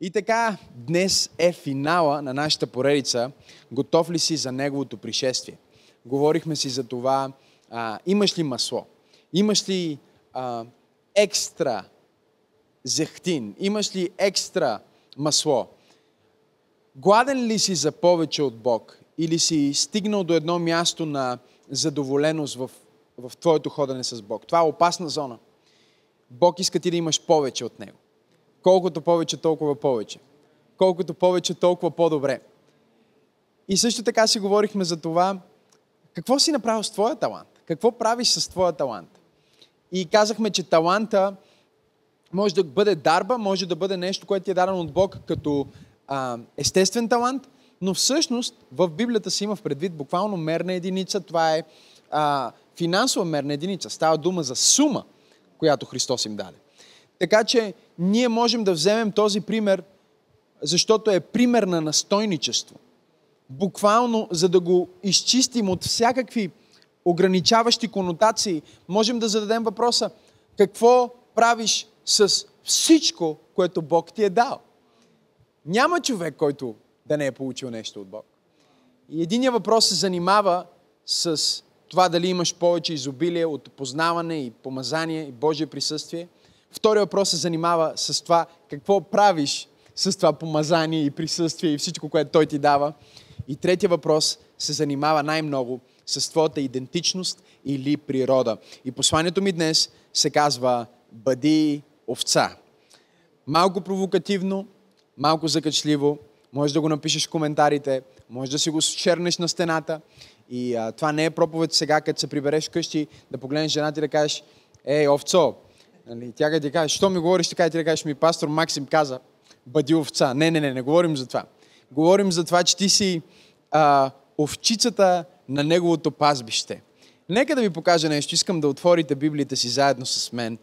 И така, днес е финала на нашата поредица. Готов ли си за неговото пришествие? Говорихме си за това, имаш ли масло? Имаш ли екстра зехтин? Имаш ли екстра масло? Гладен ли си за повече от Бог? Или си стигнал до едно място на задоволеност в твоето ходене с Бог? Това е опасна зона. Бог иска ти да имаш повече от Него. Колкото повече, толкова повече. Колкото повече, толкова по-добре. И също така си говорихме за това, какво си направил с твоя талант? Какво правиш с твоя талант? И казахме, че таланта може да бъде дарба, може да бъде нещо, което ти е дадено от Бог като естествен талант, но всъщност в Библията се има в предвид буквално мерна единица. Това е финансова мерна единица. Става дума за сума, която Христос им даде. Така че ние можем да вземем този пример, защото е пример на настойничество. Буквално, за да го изчистим от всякакви ограничаващи конотации, можем да зададем въпроса: какво правиш с всичко, което Бог ти е дал? Няма човек, който да не е получил нещо от Бог. И единият въпрос се занимава с това дали имаш повече изобилие от познаване и помазание и Божие присъствие. Вторият въпрос се занимава с това какво правиш с това помазание и присъствие и всичко, което Той ти дава. И третия въпрос се занимава най-много с твоята идентичност или природа. И посланието ми днес се казва: бъди овца. Малко провокативно, малко закачливо. Може да го напишеш в коментарите, може да си го чернеш на стената. И това не е проповед сега, като се прибереш вкъщи, да погледнеш жената и да кажеш: ей, овцо! Тя като ти каже: що ми говориш така? И ти да кажеш: ми пастор Максим каза, бъди овца. Не говорим за това. Говорим за това, че ти си овчицата на неговото пазбище. Нека да ви покажа нещо. Искам да отворите Библията си заедно с мен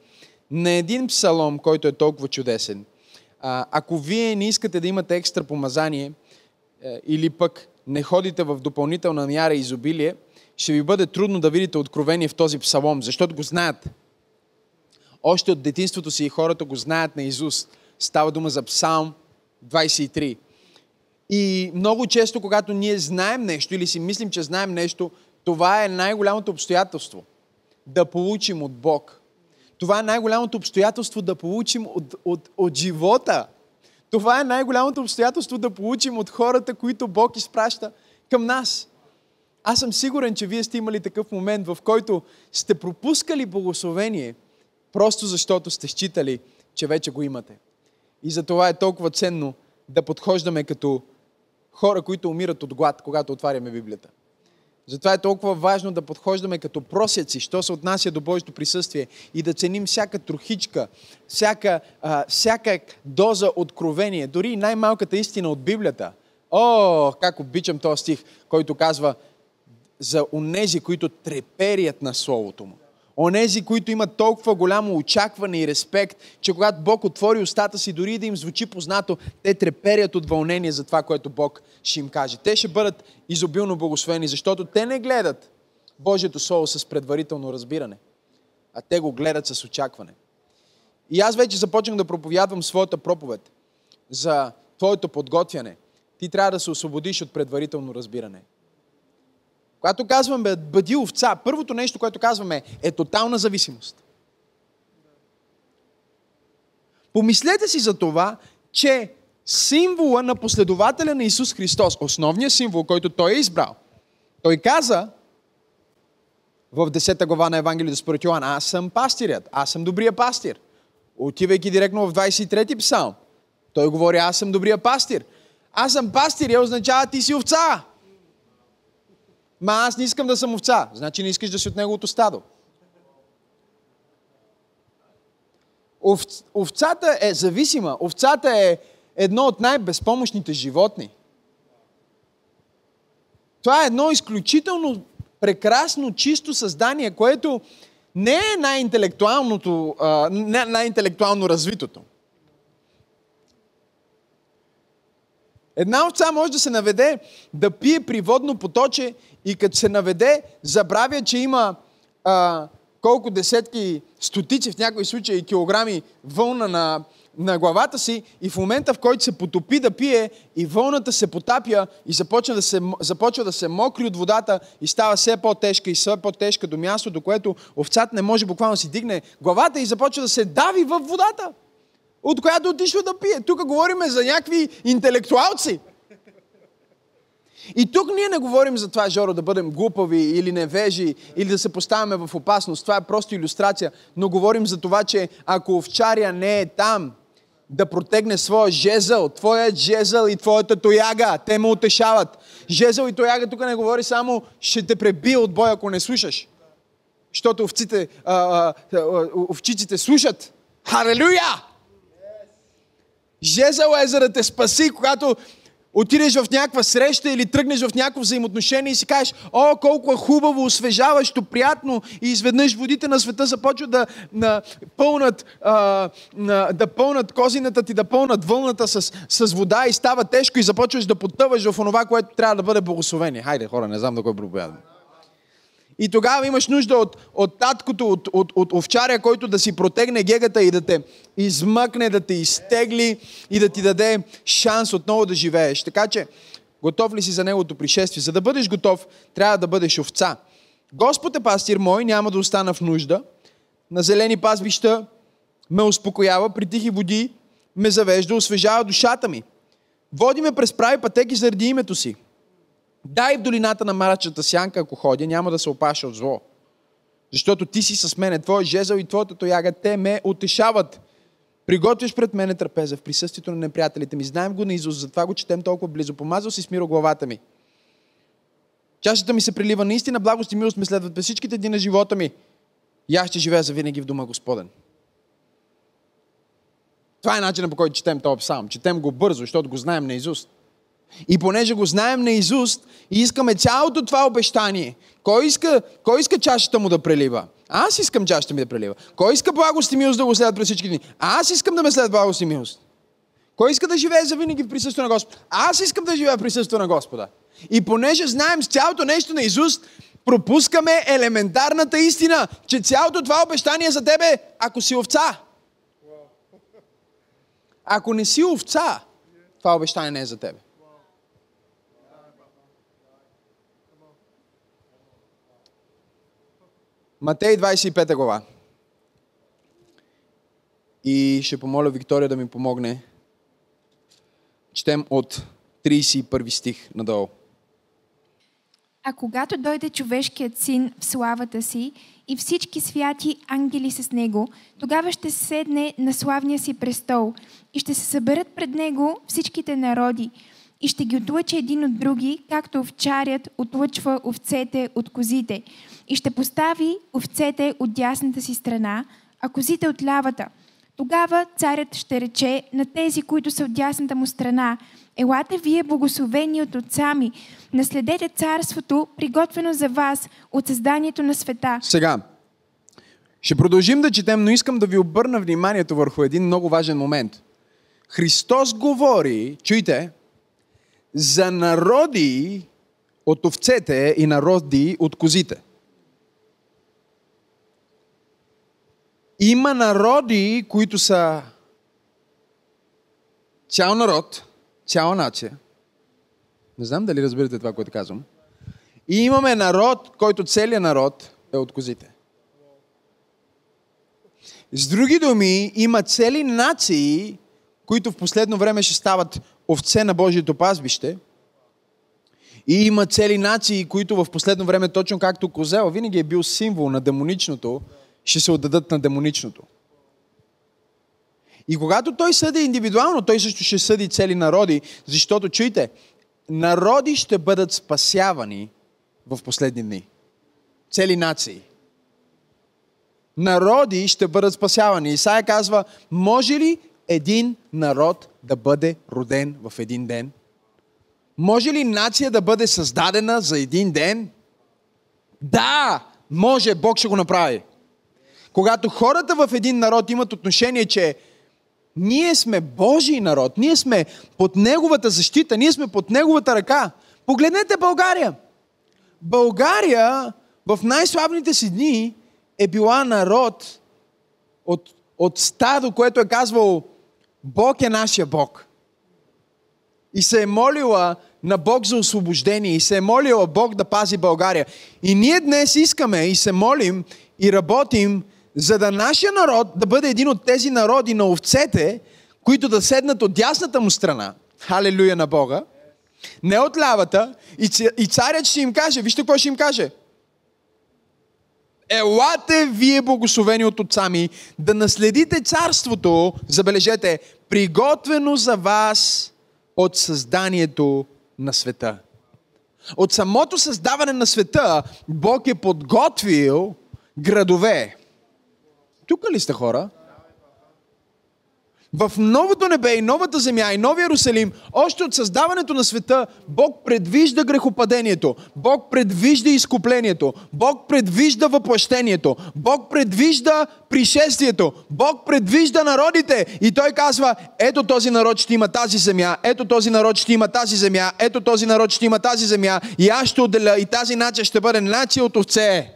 на един псалом, който е толкова чудесен. Ако вие не искате да имате екстра помазание или пък не ходите в допълнителна мяра и изобилие, ще ви бъде трудно да видите откровение в този псалом, защото го знаят. Още от детинството си и хората го знаят наизуст. Става дума за Псалм 23. И много често, когато ние знаем нещо или си мислим, че знаем нещо, това е най-голямото обстоятелство да получим от Бог. Това е най-голямото обстоятелство да получим от живота. Това е най-голямото обстоятелство да получим от хората, които Бог изпраща към нас. Аз съм сигурен, че вие сте имали такъв момент, в който сте пропускали благословение, просто защото сте считали, че вече го имате. И затова е толкова ценно да подхождаме като хора, които умират от глад, когато отваряме Библията. Затова е толкова важно да подхождаме като просяци, що се отнася до Божието присъствие, и да ценим всяка трохичка, всяка доза откровение, дори и най-малката истина от Библията. О, как обичам този стих, който казва: за онези, които треперят на Словото му. Онези, които имат толкова голямо очакване и респект, че когато Бог отвори устата си, дори да им звучи познато, те треперят от вълнение за това, което Бог ще им каже. Те ще бъдат изобилно благословени, защото те не гледат Божието Слово с предварително разбиране, а те го гледат с очакване. И аз вече започнах да проповядвам своята проповед за твоето подготвяне. Ти трябва да се освободиш от предварително разбиране. Когато казваме бъди овца, първото нещо, което казваме, е тотална зависимост. Помислете си за това, че символа на последователя на Исус Христос, основният символ, който Той е избрал, Той каза в 10 глава на Евангелието според Йоан: аз съм пастирят, аз съм добрия пастир. Отивайки директно в 23 псалм, Той говори: аз съм добрия пастир. Аз съм пастир, я означава ти си овца. Ма аз не искам да съм овца. Значи не искаш да си от неговото стадо. Овцата е зависима. Овцата е едно от най-безпомощните животни. Това е едно изключително прекрасно, чисто създание, което не е най-интелектуално развитото. Една овца може да се наведе да пие при водно поточе и като се наведе, забравя, че има колко десетки, стотици в някои случаи килограми вълна на на главата си и в момента, в който се потопи да пие и вълната се потапя и започва да се мокри от водата и става все по-тежка и все по-тежка до място, до което овцата не може буквално си дигне главата и започва да се дави в водата, от която отишва да пие. Тук говорим за някакви интелектуалци. И тук ние не говорим за това, Жоро, да бъдем глупави или невежи, или да се поставяме в опасност. Това е просто илюстрация. Но говорим за това, че ако овчаря не е там, да протегне своя жезъл, твоят жезъл и твоята тояга, те му утешават. Жезъл и тояга тук не говори само, ще те пребия от бой, ако не слушаш. Защото овчиците слушат. Халелуя! Жезъл е за да те спаси, когато отидеш в някаква среща или тръгнеш в някакво взаимоотношение и си кажеш: о, колко е хубаво, освежаващо, приятно, и изведнъж водите на света започват да пълнат козината ти, да пълнат вълната с вода и става тежко и започваш да потъваш в онова, което трябва да бъде благословение. Хайде, хора, не знам да кой проповядвам. И тогава имаш нужда от таткото, от овчаря, който да си протегне гегата и да те измъкне, да те изтегли и да ти даде шанс отново да живееш. Така че, готов ли си за неговото пришествие? За да бъдеш готов, трябва да бъдеш овца. Господ е пастир мой, няма да остана в нужда. На зелени пазбища ме успокоява, при тихи води ме завежда, освежава душата ми. Води ме през прави пътеки заради името си. Да, и в долината на марачната сянка, ако ходя, няма да се опаша от зло. Защото ти си с мене, твой жезъл и твоята тояга, те ме утешават. Приготвяш пред мене трапеза в присъствието на неприятелите ми. Знаем го наизуст, затова го четем толкова близо. Помазал си с миро главата ми. Чашата ми се прилива наистина, благост и милост ме следват през всичките дни на живота ми. И аз ще живея завинаги в дома Господен. Това е начинът, по който четем този псалм. Четем го бързо, защото го знаем наизуст. И понеже го знаем наизуст и искаме цялото това обещание, кой иска чашата му да прелива? Аз искам чашата ми да прелива. Кой иска благост и милост да го следва през всички дни? Аз искам да ме следва благост и милост. Кой иска да живее завинаги в присъствието на Господа? Аз искам да живея в присъствието на Господа. И понеже знаем цялото нещо наизуст, пропускаме елементарната истина, че цялото това обещание е за тебе, ако си овца. Ако не си овца, това обещание не е за тебе. Матей 25 глава. И ще помоля Виктория да ми помогне. Четем от 31 стих надолу. А когато дойде човешкият син в славата си и всички святи ангели с него, тогава ще седне на славния си престол и ще се съберат пред него всичките народи и ще ги отлъчи един от други, както овчарят отлъчва овцете от козите. И ще постави овцете от дясната си страна, а козите от лявата. Тогава царят ще рече на тези, които са от дясната му страна: елате вие, благословени от отца ми, наследете царството, приготвено за вас от създанието на света. Сега, ще продължим да четем, но искам да ви обърна вниманието върху един много важен момент. Христос говори, чуйте, за народи от овцете и народи от козите. Има народи, които са цял народ, цяла нация. Не знам дали разбирате това, което казвам. И имаме народ, който целият народ е от козите. С други думи, има цели нации, които в последно време ще стават овце на Божието пазбище. И има цели нации, които в последно време, точно както козел винаги е бил символ на демоничното, ще се отдадат на демоничното. И когато той съди индивидуално, той също ще съди цели народи, защото, чуйте, народи ще бъдат спасявани в последни дни. Цели нации. Народи ще бъдат спасявани. Исая казва: може ли един народ да бъде роден в един ден? Може ли нация да бъде създадена за един ден? Да, може, Бог ще го направи. Когато хората в един народ имат отношение, че ние сме Божий народ, ние сме под неговата защита, ние сме под неговата ръка. Погледнете България. България в най-славните си дни е била народ от стадо, което е казвало: Бог е нашия Бог. И се е молила на Бог за освобождение. И се е молила Бог да пази България. И ние днес искаме и се молим и работим, за да нашия народ да бъде един от тези народи на овцете, които да седнат от дясната му страна. Халелуя на Бога. Не от лявата. И царят ще им каже. Вижте какво ще им каже. Елате, вие благословени от отца ми, да наследите царството, забележете, приготвено за вас от създанието на света. От самото създаване на света Бог е подготвил градове. Тук ли сте, хора? В новото небе и новата земя и новия Иерусалим, още от създаването на света, Бог предвижда грехопадението. Бог предвижда изкуплението. Бог предвижда въплъщението. Бог предвижда пришествието. Бог предвижда народите. И Той казва, ето този народ ще има тази земя, ето този народ ще има тази земя, ето този народ ще има тази земя и аз ще отделя и тази нация ще бъде нация от овце.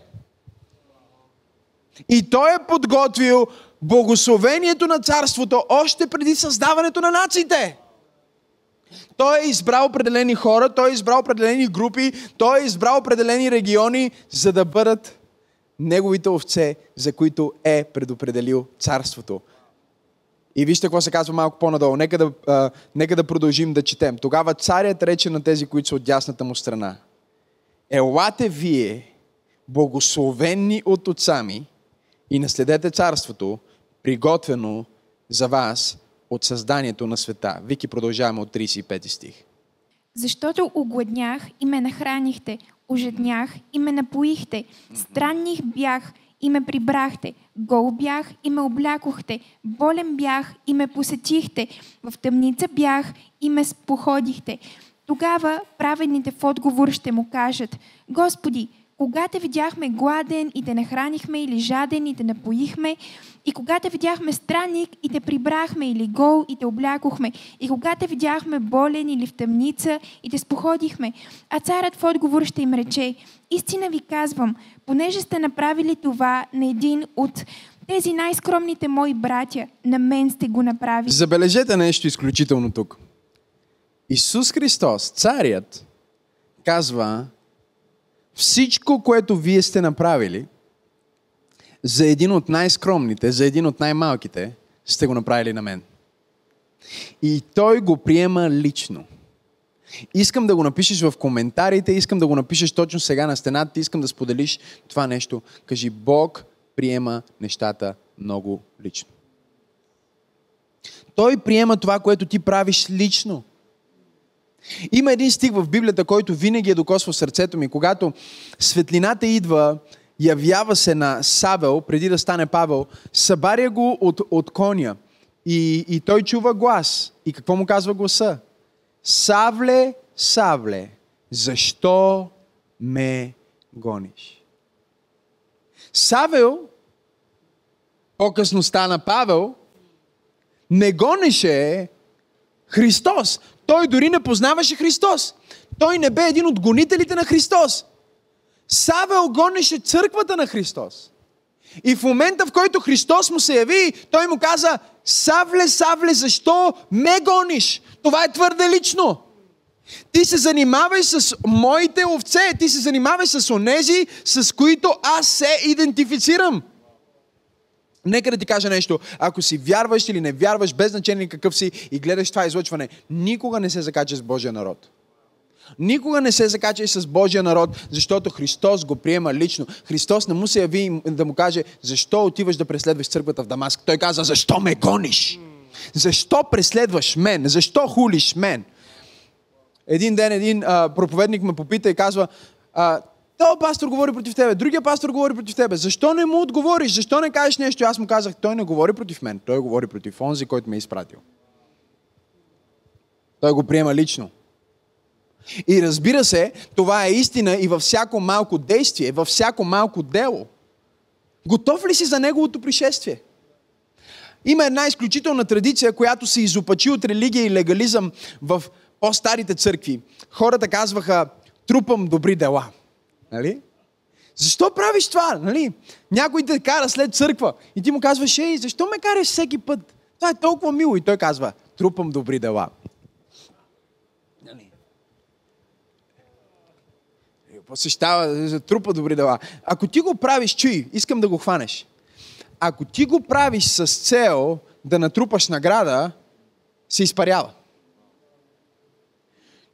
И Той е подготвил благословението на царството още преди създаването на нациите. Той е избрал определени хора, той е избрал определени групи, той е избрал определени региони, за да бъдат неговите овце, за които е предопределил царството. И вижте какво се казва малко по-надолу. Нека да продължим да четем. Тогава царят рече на тези, които са от дясната му страна. Елате вие, благословени от отца ми, и наследете царството, приготвено за вас от създанието на света. Вики, продължаваме от 35 стих. Защото огладнях и ме нахранихте, ожеднях и ме напоихте, странних бях и ме прибрахте, гол бях и ме облякохте, болен бях и ме посетихте, в тъмница бях и ме споходихте. Тогава праведните в отговор ще му кажат, Господи, кога те видяхме гладен и те нахранихме, или жаден и те напоихме, и кога те видяхме странник и те прибрахме, или гол и те облякохме, и кога те видяхме болен или в тъмница и те споходихме. А царят в отговор ще им рече, истина ви казвам, понеже сте направили това на един от тези най-скромните мои братя, на мен сте го направили. Забележете нещо изключително тук. Исус Христос, царят, казва, всичко, което вие сте направили за един от най-скромните, за един от най-малките, сте го направили на мен. И Той го приема лично. Искам да го напишеш в коментарите, искам да го напишеш точно сега на стената, искам да споделиш това нещо. Кажи, Бог приема нещата много лично. Той приема това, което ти правиш лично. Има един стих в Библията, който винаги е докосвал сърцето ми. Когато светлината идва, явява се на Савел, преди да стане Павел, събаря го от коня и той чува глас. И какво му казва гласа? Савле, Савле, защо ме гониш? Савел, по-късно стана Павел, не гонеше Христос. Той дори не познаваше Христос. Той не бе един от гонителите на Христос. Савел гонеше църквата на Христос. И в момента, в който Христос му се яви, той му каза, Савле, Савле, защо ме гониш? Това е твърде лично. Ти се занимавай с моите овце, ти се занимавай с онези, с които аз се идентифицирам. Нека да ти кажа нещо. Ако си вярваш или не вярваш, без значение какъв си и гледаш това излъчване, никога не се закачай с Божия народ. Никога не се закачай с Божия народ, защото Христос го приема лично. Христос не му се яви да му каже, защо отиваш да преследваш църквата в Дамаск. Той каза, защо ме гониш? Защо преследваш мен? Защо хулиш мен? Един ден един проповедник ме попита и казва, този пастор говори против тебе, другия пастор говори против тебе. Защо не му отговориш? Защо не кажеш нещо? Аз му казах, той не говори против мен. Той говори против онзи, който ме е изпратил. Той го приема лично. И разбира се, това е истина и във всяко малко действие, във всяко малко дело. Готов ли си за неговото пришествие? Има една изключителна традиция, която се изопачи от религия и легализъм в по-старите църкви. Хората казваха, трупам добри дела. Нали? Защо правиш това? Нали? Някой те кара след църква и ти му казваш, защо ме караш всеки път? Това е толкова мило. И той казва, трупам добри дела. Посещава, трупа добри дела. Ако ти го правиш, чуй, искам да го хванеш. Ако ти го правиш с цел да натрупаш награда, се изпарява.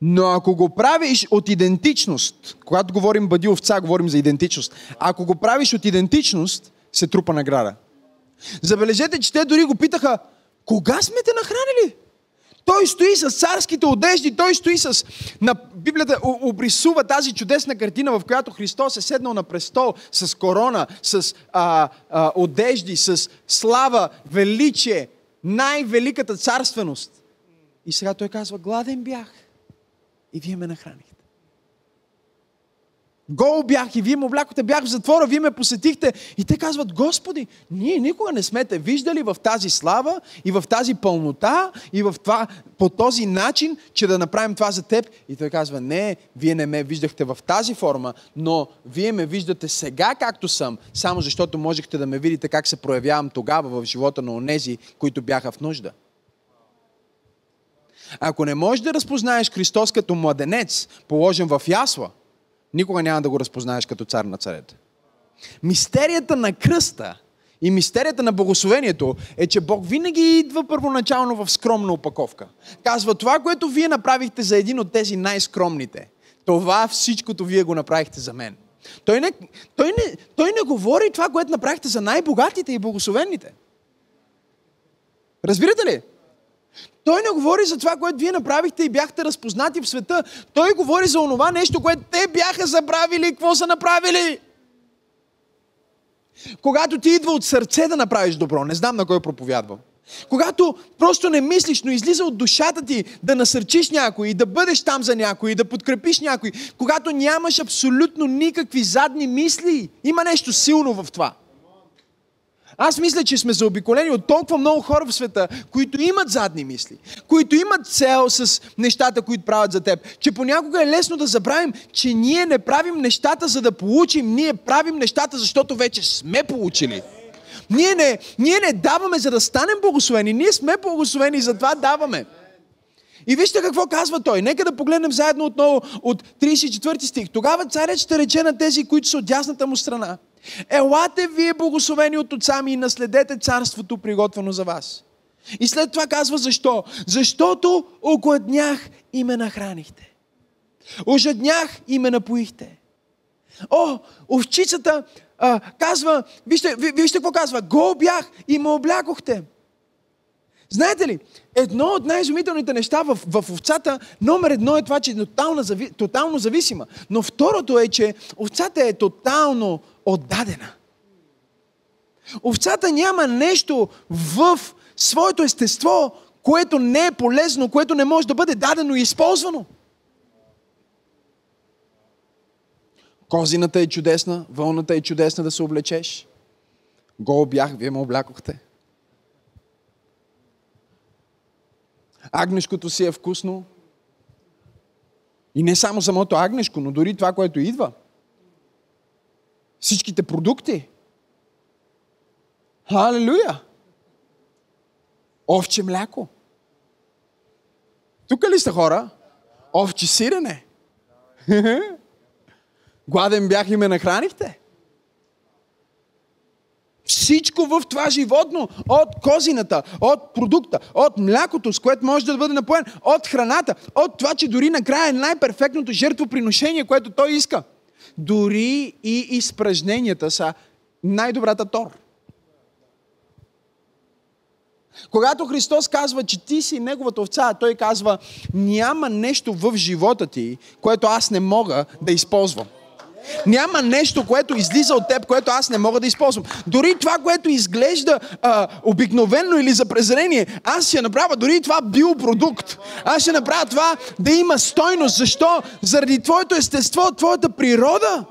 Но ако го правиш от идентичност, когато говорим бъди овца, говорим за идентичност. Ако го правиш от идентичност, се трупа награда. Забележете, че те дори го питаха, кога сме те нахранили? Той стои с царските одежди, той стои с... На Библията обрисува тази чудесна картина, в която Христос е седнал на престол с корона, с одежди, с слава, величие, най-великата царственост. И сега той казва, гладен бях и вие ме нахранихте. Гол бях и вие ме облякохте, бях в затвора, вие ме посетихте. И те казват, Господи, ние никога не сме те виждали в тази слава и в тази пълнота и в това, по този начин, че да направим това за теб. И той казва, не, вие не ме виждахте в тази форма, но вие ме виждате сега както съм, само защото можехте да ме видите как се проявявам тогава в живота на онези, които бяха в нужда. Ако не можеш да разпознаеш Христос като младенец, положен в ясла, никога няма да го разпознаеш като цар на царете. Мистерията на кръста и мистерията на благословението е, че Бог винаги идва първоначално в скромна опаковка. Казва, това, което вие направихте за един от тези най-скромните, това всичкото вие го направихте за мен. Той не говори това, което направихте за най-богатите и благословените. Разбирате ли? Той не говори за това, което вие направихте и бяхте разпознати в света. Той говори за онова нещо, което те бяха забравили и какво са направили. Когато ти идва от сърце да направиш добро, не знам на кой проповядвам. Когато просто не мислиш, но излиза от душата ти да насърчиш някой и да бъдеш там за някой и да подкрепиш някой. Когато нямаш абсолютно никакви задни мисли, има нещо силно в това. Аз мисля, че сме заобиколени от толкова много хора в света, които имат задни мисли, които имат цел с нещата, които правят за теб, че понякога е лесно да забравим, че ние не правим нещата, за да получим, ние правим нещата, защото вече сме получили. Ние не даваме, за да станем благословени, ние сме благословени и затова даваме. И вижте какво казва той. Нека да погледнем заедно отново от 34 стих. Тогава царят ще рече на тези, които са от дясната му страна. Елате вие благословени от отца ми и наследете царството, приготвено за вас. И след това казва защо? Защото огладнях и ме нахранихте. Ожаднях и ме напоихте. О, овчицата казва, вижте какво казва, гол бях и ме облякохте. Знаете ли, едно от най-изумителните неща в овцата, номер едно е това, че е тотално зависима. Но второто е, че овцата е тотално отдадена. Овцата няма нещо в своето естество, което не е полезно, което не може да бъде дадено и използвано. Козината е чудесна, вълната е чудесна да се облечеш. Гол бях, вие ме облякохте. Агнешкото си е вкусно. И не само самото агнешко, но дори това, което идва. Всичките продукти. Халелуя! Овче мляко. Тук ли са хора? Овче сирене. Гладен бях и ме нахранихте. Всичко в това животно, от козината, от продукта, от млякото, с което може да бъде напоен, от храната, от това, че дори накрая е най-перфектното жертвоприношение, което той иска. Дори и изпражненията са най-добрата тор. Когато Христос казва, че ти си неговата овца, той казва, няма нещо в живота ти, което аз не мога да използвам. Няма нещо, което излиза от теб, което аз не мога да използвам. Дори това, което изглежда обикновено или за презрение, аз ще направя дори това биопродукт. Аз ще направя това да има стойност. Защо? Заради твоето естество, твоята природа.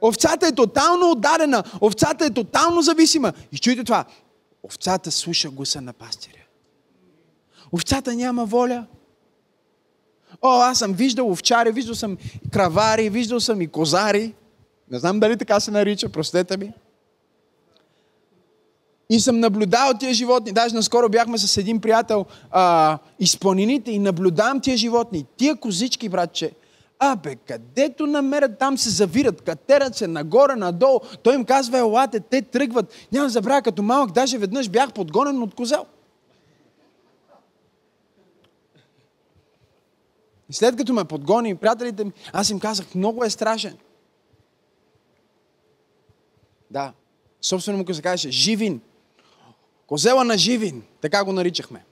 Овцата е тотално отдадена. Овцата е тотално зависима. И чуйте това. Овцата слуша гласа на пастиря. Овцата няма воля. О, аз съм виждал овчари, виждал съм и кравари, виждал съм и козари. Не знам дали така се нарича, простете ми. И съм наблюдал тия животни. Даже наскоро бяхме с един приятел из планините и наблюдавам тия животни. Тия козички, братче, абе, където намерят, там се завират, катерят се нагоре, надолу. Той им казва, елате, те тръгват. Няма да забравя, като малък, даже веднъж бях подгонен от козел. И след като ме подгони, приятелите ми, аз им казах, много е страшен. Да, собствено му се казваше Живин. Козела на Живин, така го наричахме.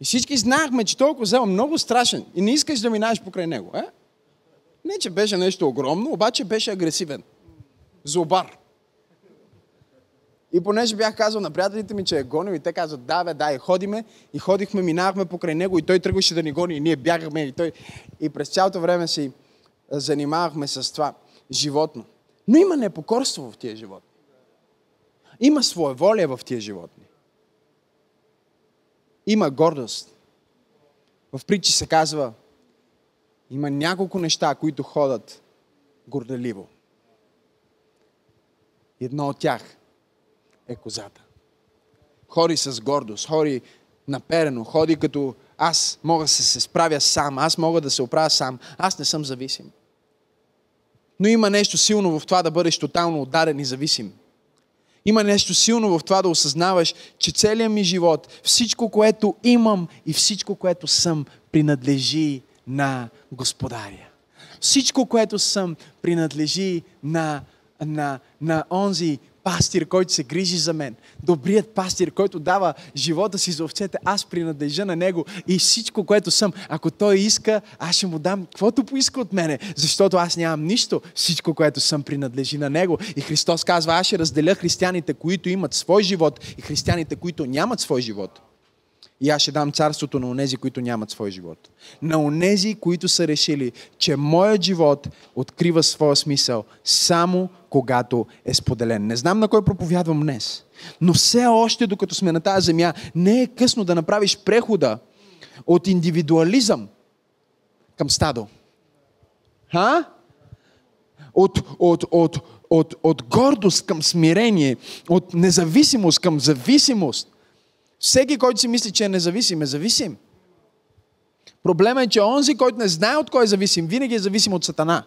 И всички знаехме, че този козел е много страшен и не искаш да минаеш покрай него. Е? Не, че беше нещо огромно, обаче беше агресивен. Злобар. И понеже бях казал на приятелите ми, че е гонил и те казват, да, бе, да, и ходиме. И ходихме, минавахме покрай него и той тръгваше да ни гони и ние бягахме. И през цялото време си занимавахме с това животно. Но има непокорство в тия животни. Има своеволие в тия животни. Има гордост. В притчи се казва, има няколко неща, които ходят горделиво. Едно от тях е козата. Ходи с гордост, ходи наперено, ходи като аз мога да се справя сам, аз мога да се оправя сам, аз не съм зависим. Но има нещо силно в това да бъдеш тотално отдаден и зависим. Има нещо силно в това да осъзнаваш, че целият ми живот, всичко, което имам и всичко, което съм, принадлежи на Господаря. Всичко, което съм, принадлежи на онзи пастир, който се грижи за мен. Добрият пастир, който дава живота си за овцете. Аз принадлежа на него и всичко, което съм. Ако той иска, аз ще му дам каквото поиска от мене, защото аз нямам нищо. Всичко, което съм, принадлежи на него. И Христос казва, аз ще разделя християните, които имат свой живот и християните, които нямат свой живот. И аз ще дам царството на онези, които нямат свой живот. На онези, които са решили, че моят живот открива своя смисъл само когато е споделен. Не знам на кой проповядвам днес, но все още, докато сме на тази земя, не е късно да направиш прехода от индивидуализъм към стадо. От гордост към смирение, от независимост към зависимост. Всеки, който си мисли, че е независим, е зависим. Проблемът е, че онзи, който не знае от кой е зависим, винаги е зависим от Сатана.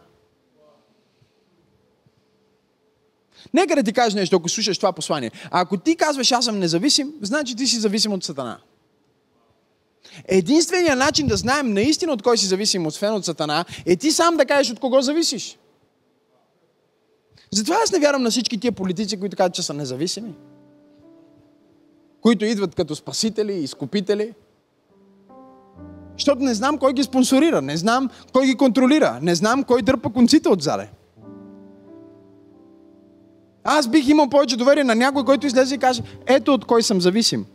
Нека да ти кажа нещо, ако слушаш това послание. А ако ти казваш, аз съм независим, значи ти си зависим от Сатана. Единственият начин да знаем наистина от кой си зависим, освен от Сатана, е ти сам да кажеш от кого зависиш. Затова аз не вярвам на всички тия политици, които казват, че са независими. Които идват като спасители и изкупители. Защото не знам кой ги спонсорира, не знам кой ги контролира, не знам кой дърпа конците отзаде. Аз бих имал повече доверие на някой, който излезе и каже, ето от кой съм зависим.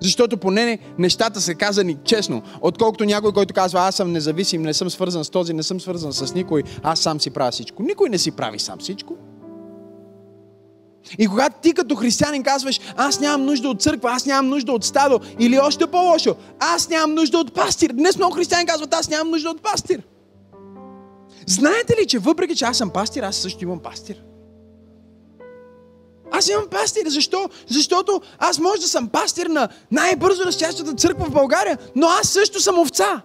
Защото поне нещата са казани честно, отколкото някой, който казва, аз съм независим, не съм свързан с този, не съм свързан с никой, аз сам си правя всичко. Никой не си прави сам всичко. И когато ти като християнин казваш, аз нямам нужда от църква, аз нямам нужда от стадо, или още по-лошо, аз нямам нужда от пастир. Днес много християни казват, аз нямам нужда от пастир. Знаете ли, че въпреки, че аз съм пастир, аз също имам пастир? Аз имам пастир. Защо? Защото аз може да съм пастир на най-бързо растящата църква в България, но аз също съм овца.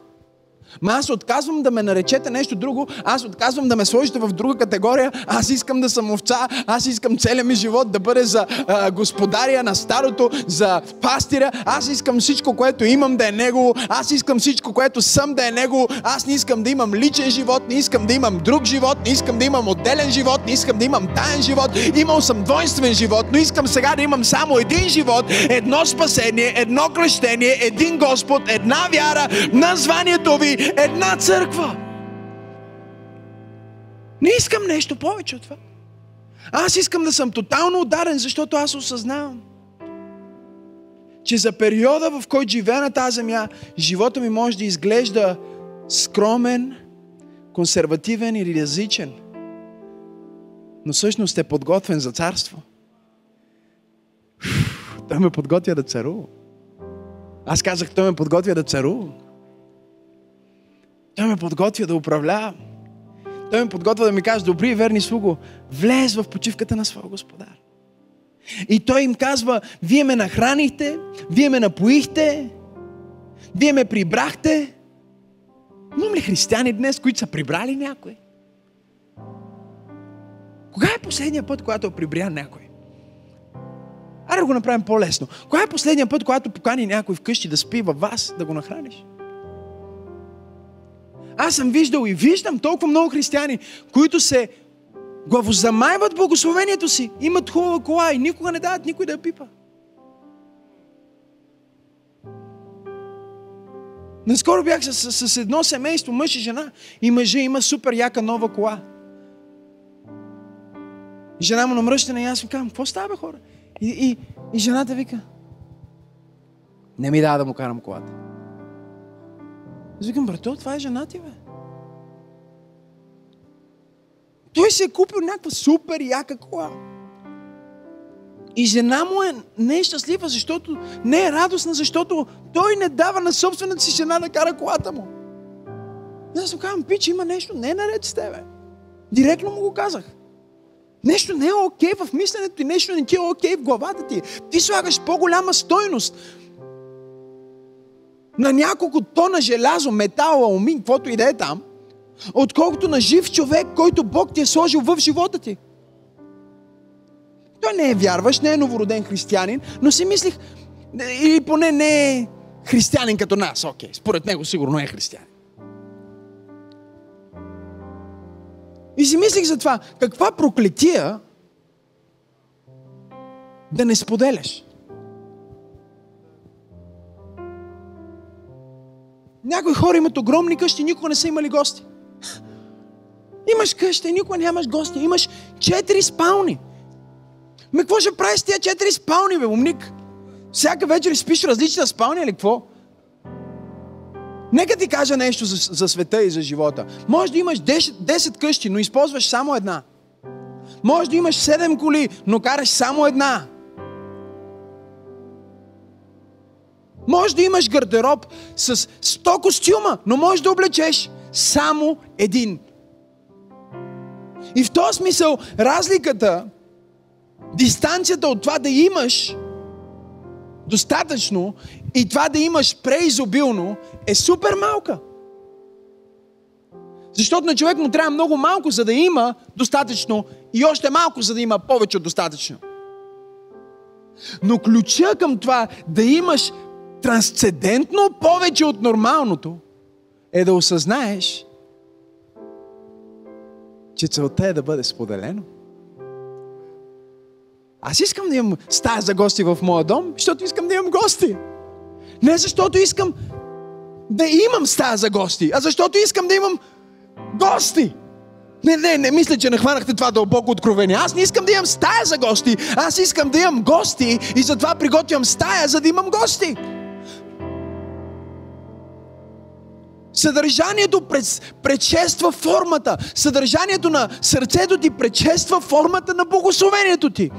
Ма аз отказвам да ме наречете нещо друго, аз отказвам да ме сложите в друга категория, аз искам да съм овца, аз искам целият ми живот да бъде за Господаря на старото, за пастиря, аз искам всичко, което имам да е негово, аз искам всичко, което съм да е негово, аз не искам да имам личен живот, не искам да имам друг живот, не искам да имам отделен живот, не искам да имам таен живот, имал съм двойствен живот, но искам сега да имам само един живот, едно спасение, едно кръщение, един Господ, една вяра, названието ви, една църква. Не искам нещо повече от това. Аз искам да съм тотално ударен, защото аз осъзнавам, че за периода, в който живея на тази земя, живота ми може да изглежда скромен, консервативен или язичен, но всъщност е подготвен за царство. Той ме подготвя да царува. Аз казах, той ме подготвя да царува. Той ме подготвя да управлявам. Той ме подготвя да ми каже: добри и верни слуго, влез в почивката на своя Господар. И той им казва: вие ме нахранихте, вие ме напоихте, вие ме прибрахте. Имам ли християни днес, които са прибрали някой? Кога е последния път, когато прибря някой? Аре да го направим по-лесно. Кога е последния път, когато покани някой вкъщи да спи във вас, да го нахраниш? Аз съм виждал и виждам толкова много християни, които се главозамайват благословението си, имат хубава кола и никога не дават никой да я пипа. Наскоро бях с едно семейство, мъж и жена, и мъжа има супер яка нова кола. Жена му намръщена и аз му казвам: какво става, бе, хора? И жената вика: не ми дава да му карам колата. Аз викам: брато, това е жена ти, бе. Той се е купил някаква супер яка кола. И жена му не е щастлива, защото не е радостна, защото той не дава на собствената си жена да кара колата му. И аз му казвам: пич, има нещо не е наред с тебе. Директно му го казах. Нещо не е окей в мисленето и нещо не ти е окей в главата ти. Ти слагаш по-голяма стойност на няколко тона желязо, метал, алумин, каквото и да е там, отколкото на жив човек, който Бог ти е сложил в живота ти. Той не е вярващ, не е новороден християнин, но си мислих, или поне не е християнин като нас. Окей, според него сигурно е християнин. И си мислих за това, каква проклетия да не споделяш. Някои хора имат огромни къщи, никога не са имали гости. Имаш къща и никога нямаш гости. Имаш 4 спални. Ме какво ще правиш с тия 4 спални, бе, умник? Всяка вечер спиш различна спалня или какво? Нека ти кажа нещо за света и за живота. Може да имаш 10 къщи, но използваш само една. Може да имаш 7 коли, но караш само една. Може да имаш гардероб с 100 костюма, но можеш да облечеш само един. И в този смисъл разликата, дистанцията от това да имаш достатъчно и това да имаш преизобилно е супер малка. Защото на човек му трябва много малко, за да има достатъчно и още малко, за да има повече от достатъчно. Но ключа към това да имаш трансцендентно повече от нормалното е да осъзнаеш, че целта е да бъде споделено. Аз искам да имам стая за гости в моя дом, защото искам да имам гости. Не защото искам да имам стая за гости, а защото искам да имам гости. Не мисля, че не хванахте това дълбоко откровение. Аз не искам да имам стая за гости, аз искам да имам гости и затова приготвям стая, за да имам гости. Съдържанието предшества формата. Съдържанието на сърцето ти предшества формата на благословението ти.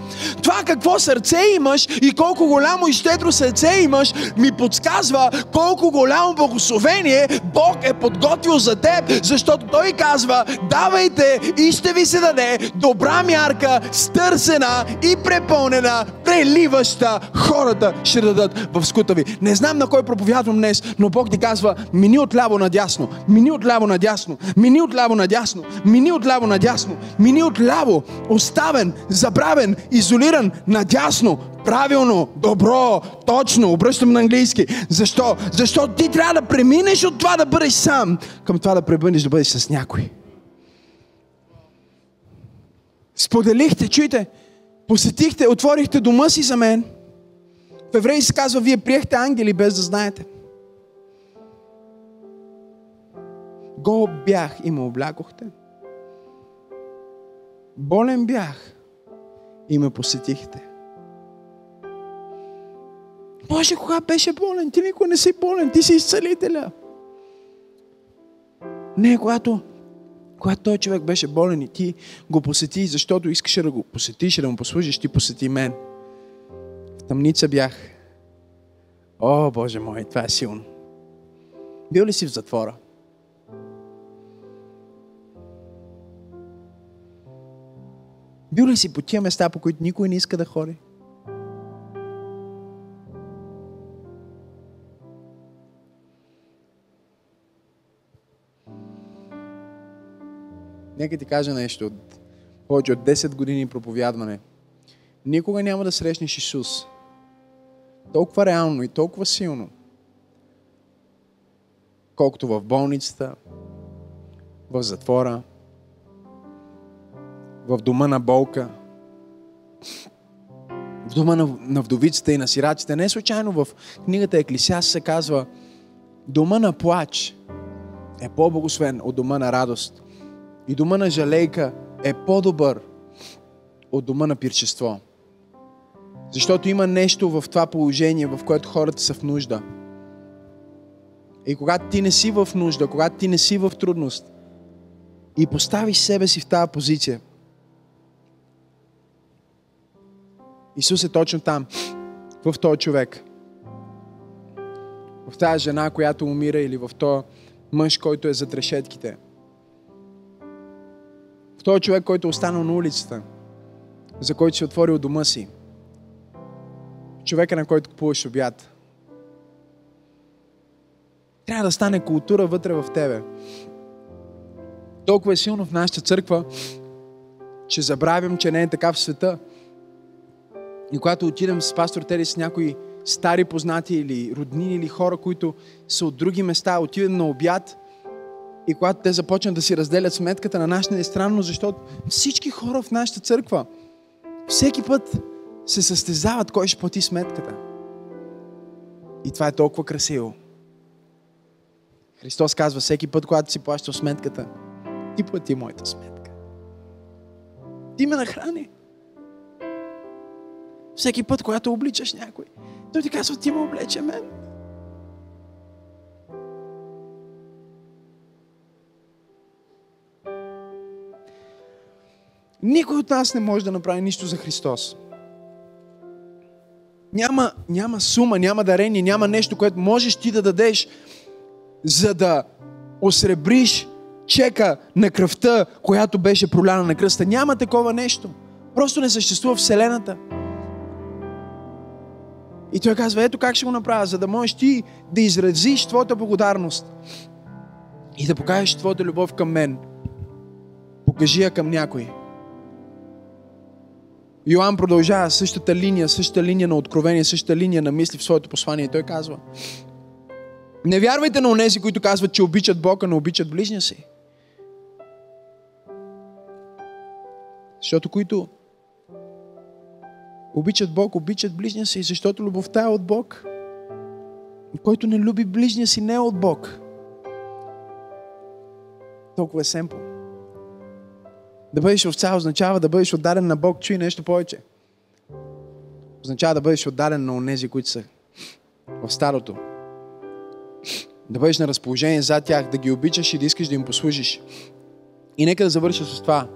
Това какво сърце имаш и колко голямо и щедро сърце имаш ми подсказва колко голямо благословение Бог е подготвил за теб, защото Той казва: давайте и ще ви се даде добра мярка, стърсена и препълнена, преливаща, хората ще дадат в скута ви. Не знам на кой проповядвам днес, но Бог ти казва: мини отляво надясно, мини отляво надясно, мини отляво надясно, мини отляво надясно, мини отляво, оставен, забравен, изолиран, надясно, правилно, добро, точно, обръщам на английски. Защо? Защото ти трябва да преминеш от това да бъдеш сам, към това да преминеш да бъдеш с някой. Споделихте, чуйте, посетихте, отворихте дома си за мен. В Евреи се казва: вие приехте ангели без да знаете. Гол бях и ме облякохте. Болен бях и ме посетихте. Боже, кога беше болен? Ти никога не си болен, ти си изцелителя. Не, когато той човек беше болен и ти го посети, защото искаше да го посетиш и да му послужиш, ти посети мен. В тъмница бях. О, Боже мой, това е силно. Бил ли си в затвора? Бил ли си по тия места, по които никой не иска да ходи? Нека ти кажа нещо. От повече от 10 години проповядване. Никога няма да срещнеш Исус толкова реално и толкова силно, колкото в болницата, в затвора, в дома на болка, в дома на вдовицата и на сираците. Не случайно в книгата Еклисиас се казва: дома на плач е по-благословен от дома на радост и дома на жалейка е по-добър от дома на пиршество. Защото има нещо в това положение, в което хората са в нужда. И когато ти не си в нужда, когато ти не си в трудност и поставиш себе си в тази позиция, Исус е точно там, в този човек, в тази жена, която умира, или в този мъж, който е зад решетките, в този човек, който е останал на улицата, за който си отворил дома си, човека, на който купуваш обяд. Трябва да стане култура вътре в тебе. Толкова е силно в нашата църква, че забравям, че не е така в света. И когато отидем с пастор Теди, с някои стари познати или роднини, или хора, които са от други места, отидем на обяд и когато те започнат да си разделят сметката, на нас не е странно, защото всички хора в нашата църква всеки път се състезават кой ще плати сметката. И това е толкова красиво. Христос казва: всеки път, когато си плащал сметката, ти плати моята сметка. Ти ме нахрани. Всеки път, когато обличаш някой, той ти казва: ти ме облече мен. Никой от нас не може да направи нищо за Христос. Няма сума, няма дарение, няма нещо, което можеш ти да дадеш, за да осребриш чека на кръвта, която беше проляна на кръста. Няма такова нещо. Просто не съществува вселената. И той казва: ето как ще го направя, за да можеш ти да изразиш твоята благодарност и да покажеш твоята любов към мен. Покажи я към някой. Йоан продължава същата линия на откровение, същата линия на мисли в своето послание. И той казва: не вярвайте на онези, които казват, че обичат Бога, но обичат ближния си. Защото които обичат Бог, обичат ближния си, защото любовта е от Бог. Който не люби ближния си, не е от Бог. Толкова е семпл. Да бъдеш овца означава да бъдеш отдаден на Бог. Чуй нещо повече. Означава да бъдеш отдаден на онези, които са в старото. Да бъдеш на разположение за тях, да ги обичаш и да искаш да им послужиш. И нека да завърша с това.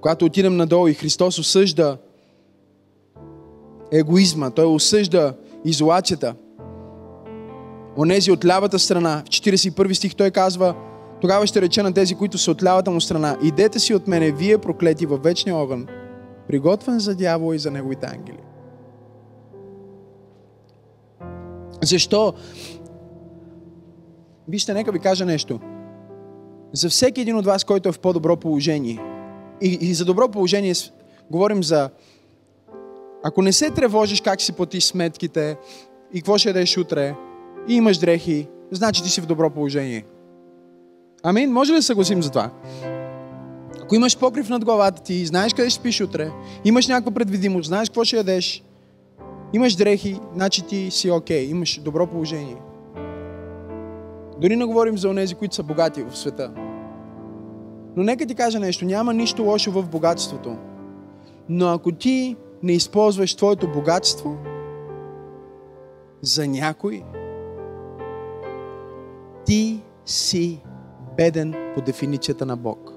Когато отидем надолу и Христос осъжда егоизма, Той осъжда изолацията. Онези от лявата страна, в 41 стих Той казва: тогава ще рече на тези, които са от лявата му страна: идете си от мене, вие проклети, във вечния огън, приготвен за дявола и за неговите ангели. Защо? Вижте, нека ви кажа нещо. За всеки един от вас, който е в по-добро положение, и за добро положение говорим за: ако не се тревожиш как ще си платиш сметките и какво ще ядеш утре, и имаш дрехи, значи ти си в добро положение. Амин, може ли да съгласим за това? Ако имаш покрив над главата ти, знаеш къде ще спиш утре, имаш някаква предвидимост, знаеш какво ще ядеш, имаш дрехи, значи ти си окей, имаш добро положение. Дори не говорим за онези, които са богати в света. Но нека ти кажа нещо, няма нищо лошо в богатството. Но ако ти не използваш твоето богатство за някой, ти си беден по дефиницията на Бог.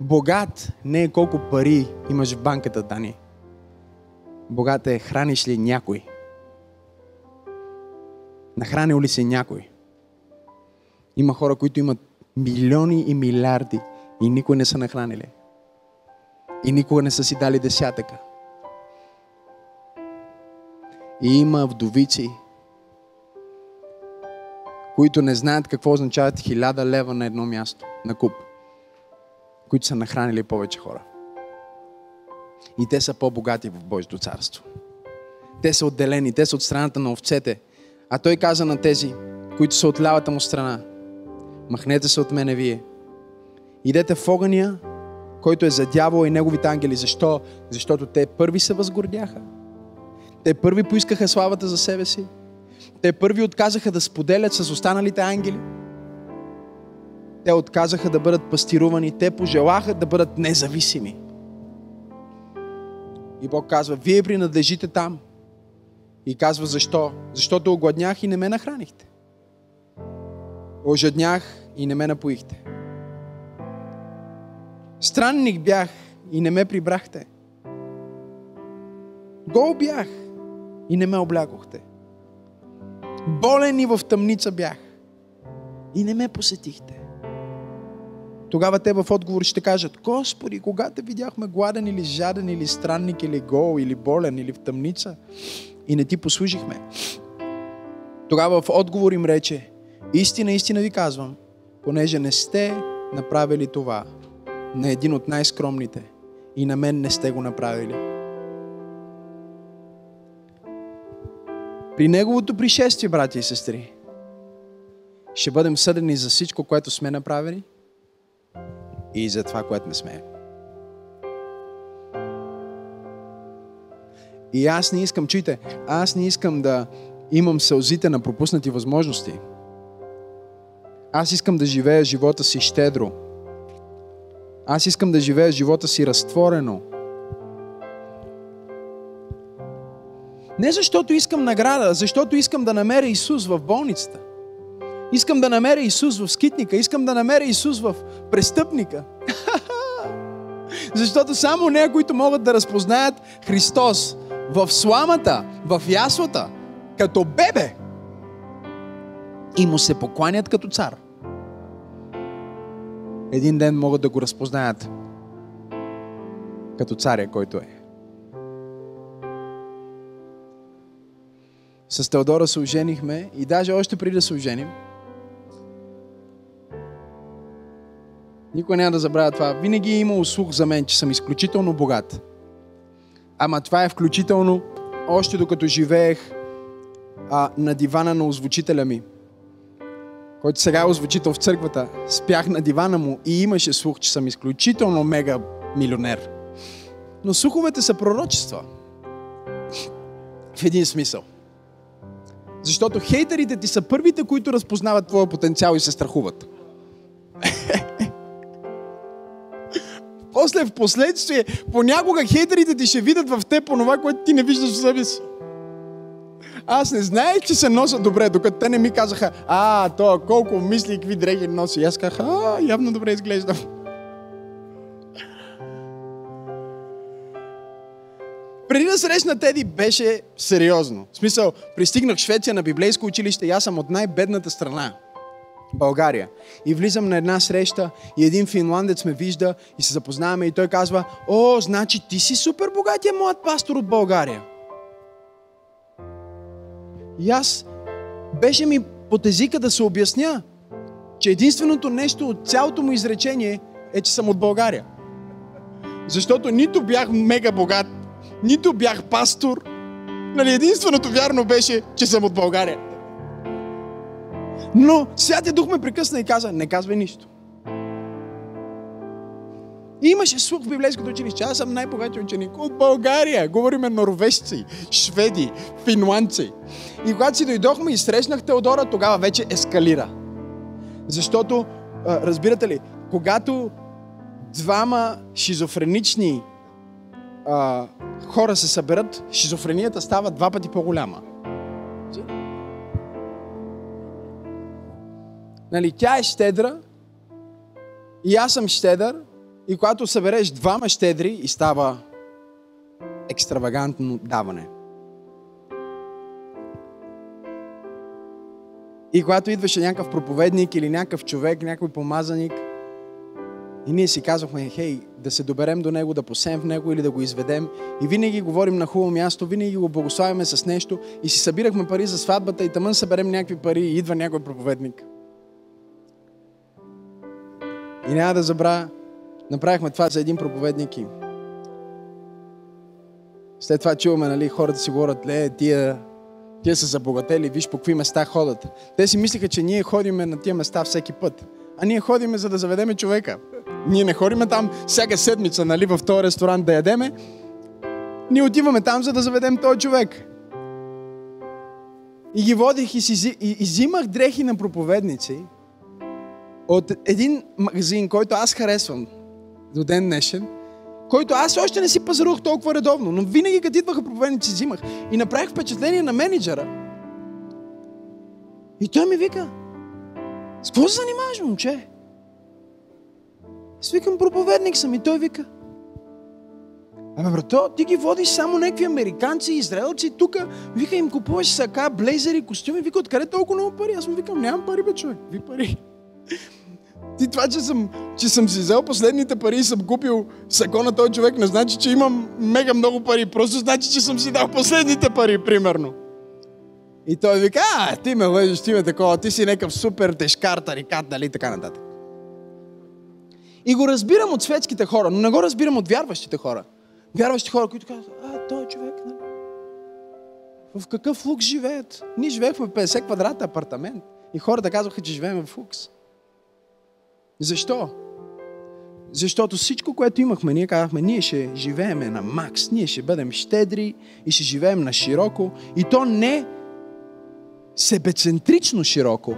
Богат не е колко пари имаш в банката, Дани. Богат е храниш ли някой? Нахранил ли си някой? Има хора, които имат милиони и милиарди и никой не са нахранили. И никога не са си дали десятъка. И има вдовици, които не знаят какво означават 1000 лева на едно място, на куп, които са нахранили повече хора. И те са по-богати в Божието царство. Те са отделени, те са от страната на овцете. А той каза на тези, които са от лявата му страна: махнете се от мене вие. Идете в огъня, който е за дявола и неговите ангели. Защо? Защото те първи се възгордяха. Те първи поискаха славата за себе си. Те първи отказаха да споделят с останалите ангели. Те отказаха да бъдат пастирувани. Те пожелаха да бъдат независими. И Бог казва: вие принадлежите там. И казва: защо? Защото огладнях и не ме нахранихте. Ожаднях и не ме напоихте. Странник бях и не ме прибрахте. Гол бях и не ме облякохте. Болен и в тъмница бях и не ме посетихте. Тогава те в отговор ще кажат: Господи, кога те видяхме гладен или жаден, или странник, или гол, или болен, или в тъмница и не ти послужихме? Тогава в отговор им рече: истина, истина ви казвам, понеже не сте направили това на един от най-скромните, и на мен не сте го направили. При неговото пришествие, братя и сестри, ще бъдем съдени за всичко, което сме направили и за това, което не сме. И аз не искам, чуйте, аз не искам да имам сълзите на пропуснати възможности. Аз искам да живея живота си щедро. Аз искам да живея живота си разтворено. Не защото искам награда, защото искам да намеря Исус в болницата. Искам да намеря Исус в скитника. Искам да намеря Исус в престъпника. Защото само онези, които могат да разпознаят Христос в сламата, в яслата, като бебе, и му се покланят като цар, един ден могат да го разпознаят като царя, който е. С Теодора се оженихме и даже още преди да се оженим, никой няма да забравя това. Винаги е имало слух за мен, че съм изключително богат. Ама това е включително още докато живеех на дивана на озвучителя ми, който сега е озвучител в църквата. Спях на дивана му и имаше слух, че съм изключително мега милионер. Но слуховете са пророчества. В един смисъл. Защото хейтерите ти са първите, които разпознават твоя потенциал и се страхуват. После, в последствие, понякога хейтерите ти ще видят в теб онова, което ти не виждаш в себе си. Аз не знаех, че се носа добре, докато те не ми казаха: а, то колко мисли и какви дрехи носи. И аз казах: а, явно добре изглеждам. Преди да срещна Теди беше сериозно. В смисъл, пристигнах в Швеция на библейско училище и аз съм от най-бедната страна, България. И влизам на една среща и един финландец ме вижда и се запознаваме и той казва: о, значи ти си супер богатия млад пастор от България. И аз беше ми под езика да се обясня, че единственото нещо от цялото му изречение е, че съм от България. Защото нито бях мега богат, нито бях пастор. Нали, единственото вярно беше, че съм от България. Но Святия Дух ме прекъсна и каза: не казвай нищо. И имаше слух в библейското училище: аз съм най-богатия ученик от България. Говориме норвежци, шведи, финландци. И когато си дойдохме и срещнах Теодора, тогава вече ескалира. Защото, разбирате ли, когато двама шизофренични хора се съберат, шизофренията става 2 пъти по-голяма. Нали, тя е щедра и аз съм щедър. И когато събереш двама щедри и става екстравагантно даване. И когато идваше някакъв проповедник или някакъв човек, някой помазаник, и ние си казвахме, хей, да се доберем до него, да посеем в него или да го изведем. И винаги говорим на хубаво място, винаги го благославяме с нещо и си събирахме пари за сватбата и тъмън съберем някакви пари и идва някой проповедник. И няма да забравя, направихме това за един проповедник и след това чуваме, нали, хората си говорят, ле, тия са забогатели, виж по какви места ходят. Те си мислиха, че ние ходиме на тия места всеки път. А ние ходиме, за да заведеме човека. Ние не ходиме там всяка седмица, нали, в този ресторант да ядеме. Ние отиваме там, за да заведем този човек. И ги водих и взимах дрехи на проповедници от един магазин, който аз харесвам до ден днешен, който аз още не си пазарувах толкова редовно, но винаги като идваха проповедници взимах. И направих впечатление на менеджера. И той ми вика, с какво се занимаваш, момче? Свикам, проповедник съм. И той вика, абе, брато, ти ги водиш само някакви американци, израелци, тука, вика, им купуваш сака, блейзери, костюми. Вика, откъде толкова много пари? Аз му викам, нямам пари, бе, човек. Ви пари. Ти това, че съм си взел последните пари и съм купил сако на този човек, не значи, че имам мега много пари. Просто значи, че съм си дал последните пари, примерно. И той вика, ти ме лъжиш, ти ме такова, ти си някакъв супер тежкар, тарикат, нали, така нататък. И го разбирам от светските хора, но не го разбирам от вярващите хора. Вярващите хора, които казват, той човек, нали? В какъв лукс живеят? Ние живеехме в 50 квадрата апартамент и хората казваха, че живеем в лукс. Защо? Защото всичко, което имахме, ние казахме, ние ще живееме на макс, ние ще бъдем щедри и ще живеем на широко. И то не себецентрично широко,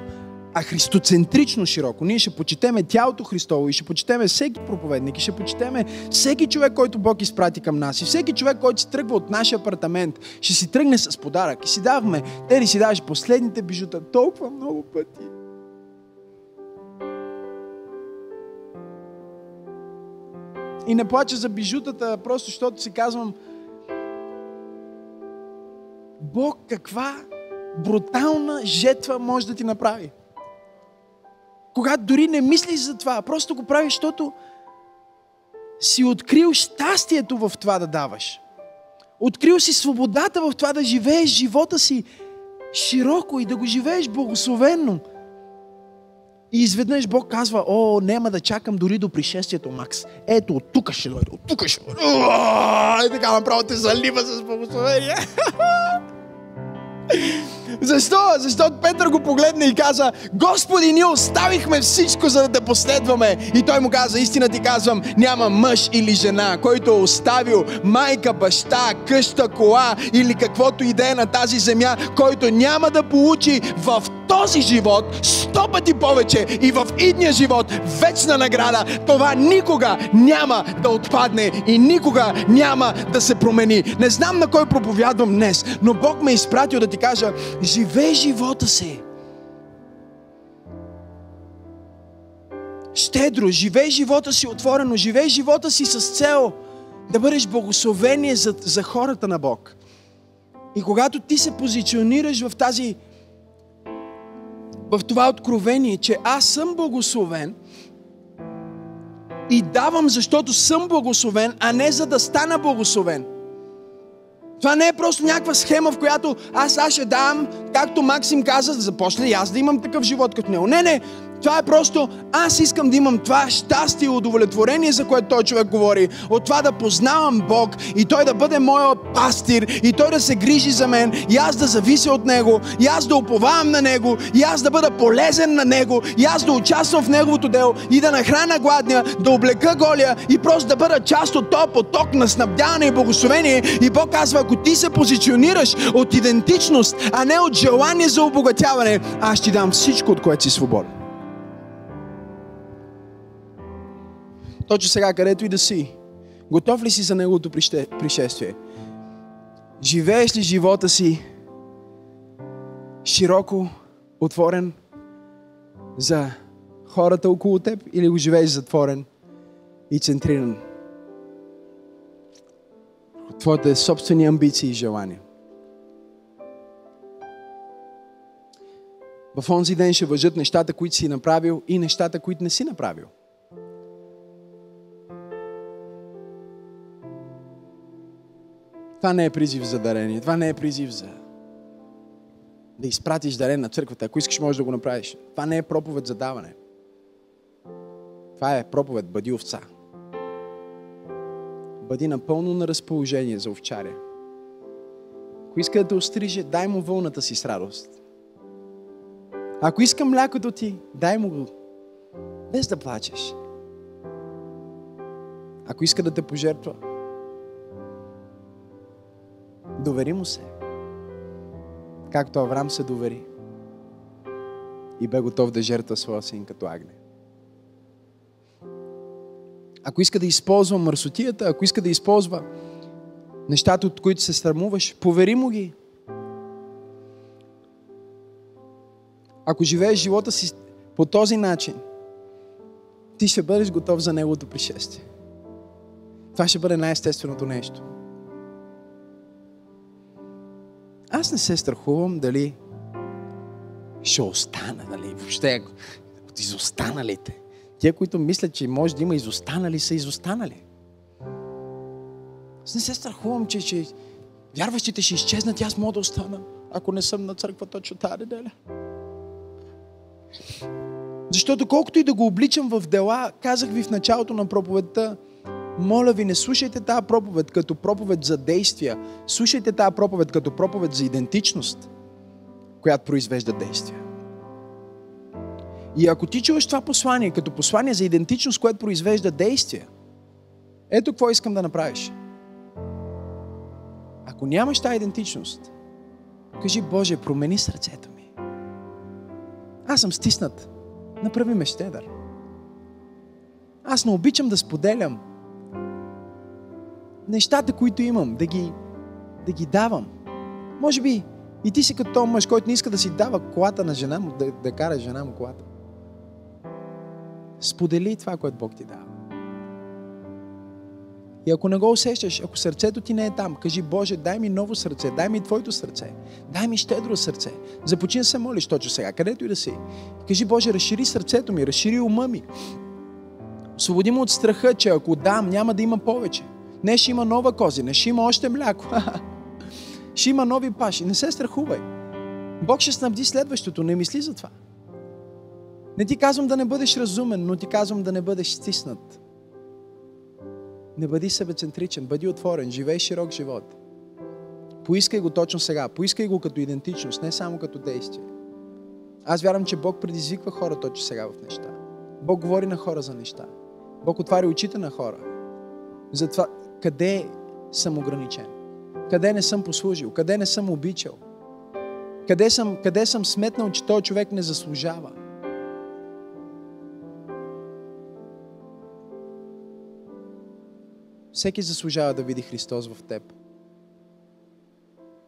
а христоцентрично широко. Ние ще почитеме тялото Христово и ще почитеме всеки проповедник и ще почитеме всеки човек, който Бог изпрати към нас и всеки човек, който се тръгва от нашия апартамент, ще си тръгне с подарък. И си давахме, Тери си даваш последните бижута толкова много пъти. И не плача за бижутата, просто защото си казвам, Бог каква брутална жетва може да ти направи. Когато дори не мислиш за това, просто го правиш, защото си открил щастието в това да даваш. Открил си свободата в това да живееш живота си широко и да го живееш благословенно. И изведнъж Бог казва, о, няма да чакам дори до пришествието, Макс. Ето, от тук ще дойде, от тук ще дойде. И така направо те залива с благословение. Защо? Защото Петър го погледна и каза, Господи, ние оставихме всичко, за да те последваме. И той му каза, истина ти казвам, няма мъж или жена, който е оставил майка, баща, къща, кола или каквото и да е на тази земя, който няма да получи в този живот 100 пъти повече и в идния живот вечна награда. Това никога няма да отпадне и никога няма да се промени. Не знам на кой проповядвам днес, но Бог ме е изпратил да ти кажа, живей живота си. Щедро, живей живота си отворено, живей живота си с цел да бъдеш благословение за хората на Бог. И когато ти се позиционираш в това откровение, че аз съм благословен и давам, защото съм благословен, а не за да стана благословен. Това не е просто някаква схема, в която аз ще давам, както Максим каза, да започна и аз да имам такъв живот като него. Не, това е просто аз искам да имам това щастие и удовлетворение, за което той човек говори. От това да познавам Бог и той да бъде моят пастир и той да се грижи за мен и аз да завися от него и аз да уповавам на него и аз да бъда полезен на него и аз да участвам в неговото дело и да нахраня гладния, да облека голия и просто да бъда част от този поток на снабдяване и благословение. И Бог казва, ако ти се позиционираш от идентичност, а не от желание за обогатяване, аз ти дам всичко, от което си свободен. Точно сега, където и да си, готов ли си за неговото пришествие? Живееш ли живота си широко отворен за хората около теб или го живееш затворен и центриран от твоите собствени амбиции и желания? В онзи ден ще важат нещата, които си направил и нещата, които не си направил. Това не е призив за дарение. Това не е призив за да изпратиш дарение на църквата. Ако искаш, можеш да го направиш. Това не е проповед за даване. Това е проповед „Бъди овца". Бъди напълно на разположение за овчаря. Ако иска да те остриже, дай му вълната си с радост. Ако иска млякото ти, дай му го, без да плачеш. Ако иска да те пожертва, довери му се, както Аврам се довери и бе готов да жертва своя син като агне. Ако иска да използва мърсотията, ако иска да използва нещата, от които се срамуваш, повери му ги. Ако живееш живота си по този начин, ти ще бъдеш готов за неговото пришествие. Това ще бъде най-естественото нещо. Аз не се страхувам дали ще остана, дали въобще от изостаналите. Тия, които мислят, че може да има изостанали, са изостанали. Аз не се страхувам, че вярващите ще изчезнат и аз мога да остана, ако не съм на църква точно тази неделя. Защото колкото и да го обличам в дела, казах ви в началото на проповедта, моля ви, не слушайте тази проповед като проповед за действия. Слушайте тази проповед като проповед за идентичност, която произвежда действия. И ако ти чуваш това послание като послание за идентичност, което произвежда действия, ето какво искам да направиш. Ако нямаш тази идентичност, кажи: Боже, промени сърцето ми. Аз съм стиснат. Направи ме щедър. Аз не обичам да споделям нещата, които имам, да ги давам. Може би и ти си като този мъж, който не иска да си дава колата на жена му, да кара жена му колата. Сподели това, което Бог ти дава. И ако не го усещаш, ако сърцето ти не е там, кажи: Боже, дай ми ново сърце, дай ми Твоето сърце, дай ми щедро сърце. Започни да се молиш точно сега, където и да си. Кажи: Боже, разшири сърцето ми, разшири ума ми. Освободи ме от страха, че ако дам, няма да има повече. Не ще има нова кози, не ще има още мляко. Ще има нови паши. Не се страхувай. Бог ще снабди следващото. Не мисли за това. Не ти казвам да не бъдеш разумен, но ти казвам да не бъдеш стиснат. Не бъди себецентричен, бъди отворен, живей широк живот. Поискай го точно сега. Поискай го като идентичност, не само като действие. Аз вярвам, че Бог предизвиква хора точно сега в неща. Бог говори на хора за неща. Бог отваря очите на хора. Затова къде съм ограничен, къде не съм послужил, къде не съм обичал, къде съм сметнал, че този човек не заслужава. Всеки заслужава да види Христос в теб.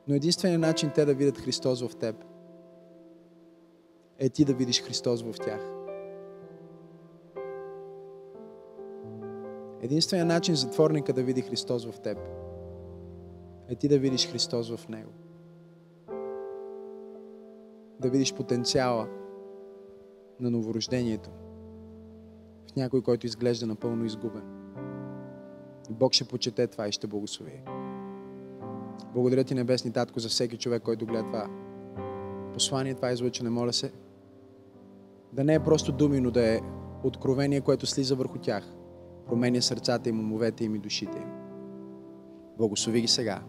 Но единственият начин те да видят Христос в теб е ти да видиш Христос в тях. Единственият начин затворника да види Христос в теб е ти да видиш Христос в него. Да видиш потенциала на новорождението в някой, който изглежда напълно изгубен. Бог ще почете това и ще благослови. Благодаря ти, Небесни Татко, за всеки човек, който гледа това послание, това излъчване. Моля се, да не е просто думи, но да е откровение, което слиза върху тях. Променя сърцата им, умовете им и душите им. Благослови ги сега.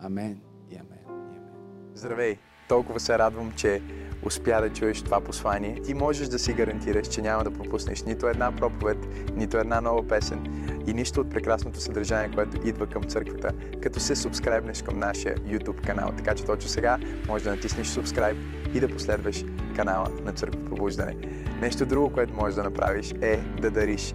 Амен и амен и амен. Здравей! Толкова се радвам, че успя да чуеш това послание. Ти можеш да си гарантираш, че няма да пропуснеш нито една проповед, нито една нова песен и нищо от прекрасното съдържание, което идва към църквата, като се субскрайбнеш към нашия YouTube канал. Така че точно сега можеш да натиснеш субскрайб и да последваш канала на Църква Пробуждане. Нещо друго, което можеш да направиш, е да дариш.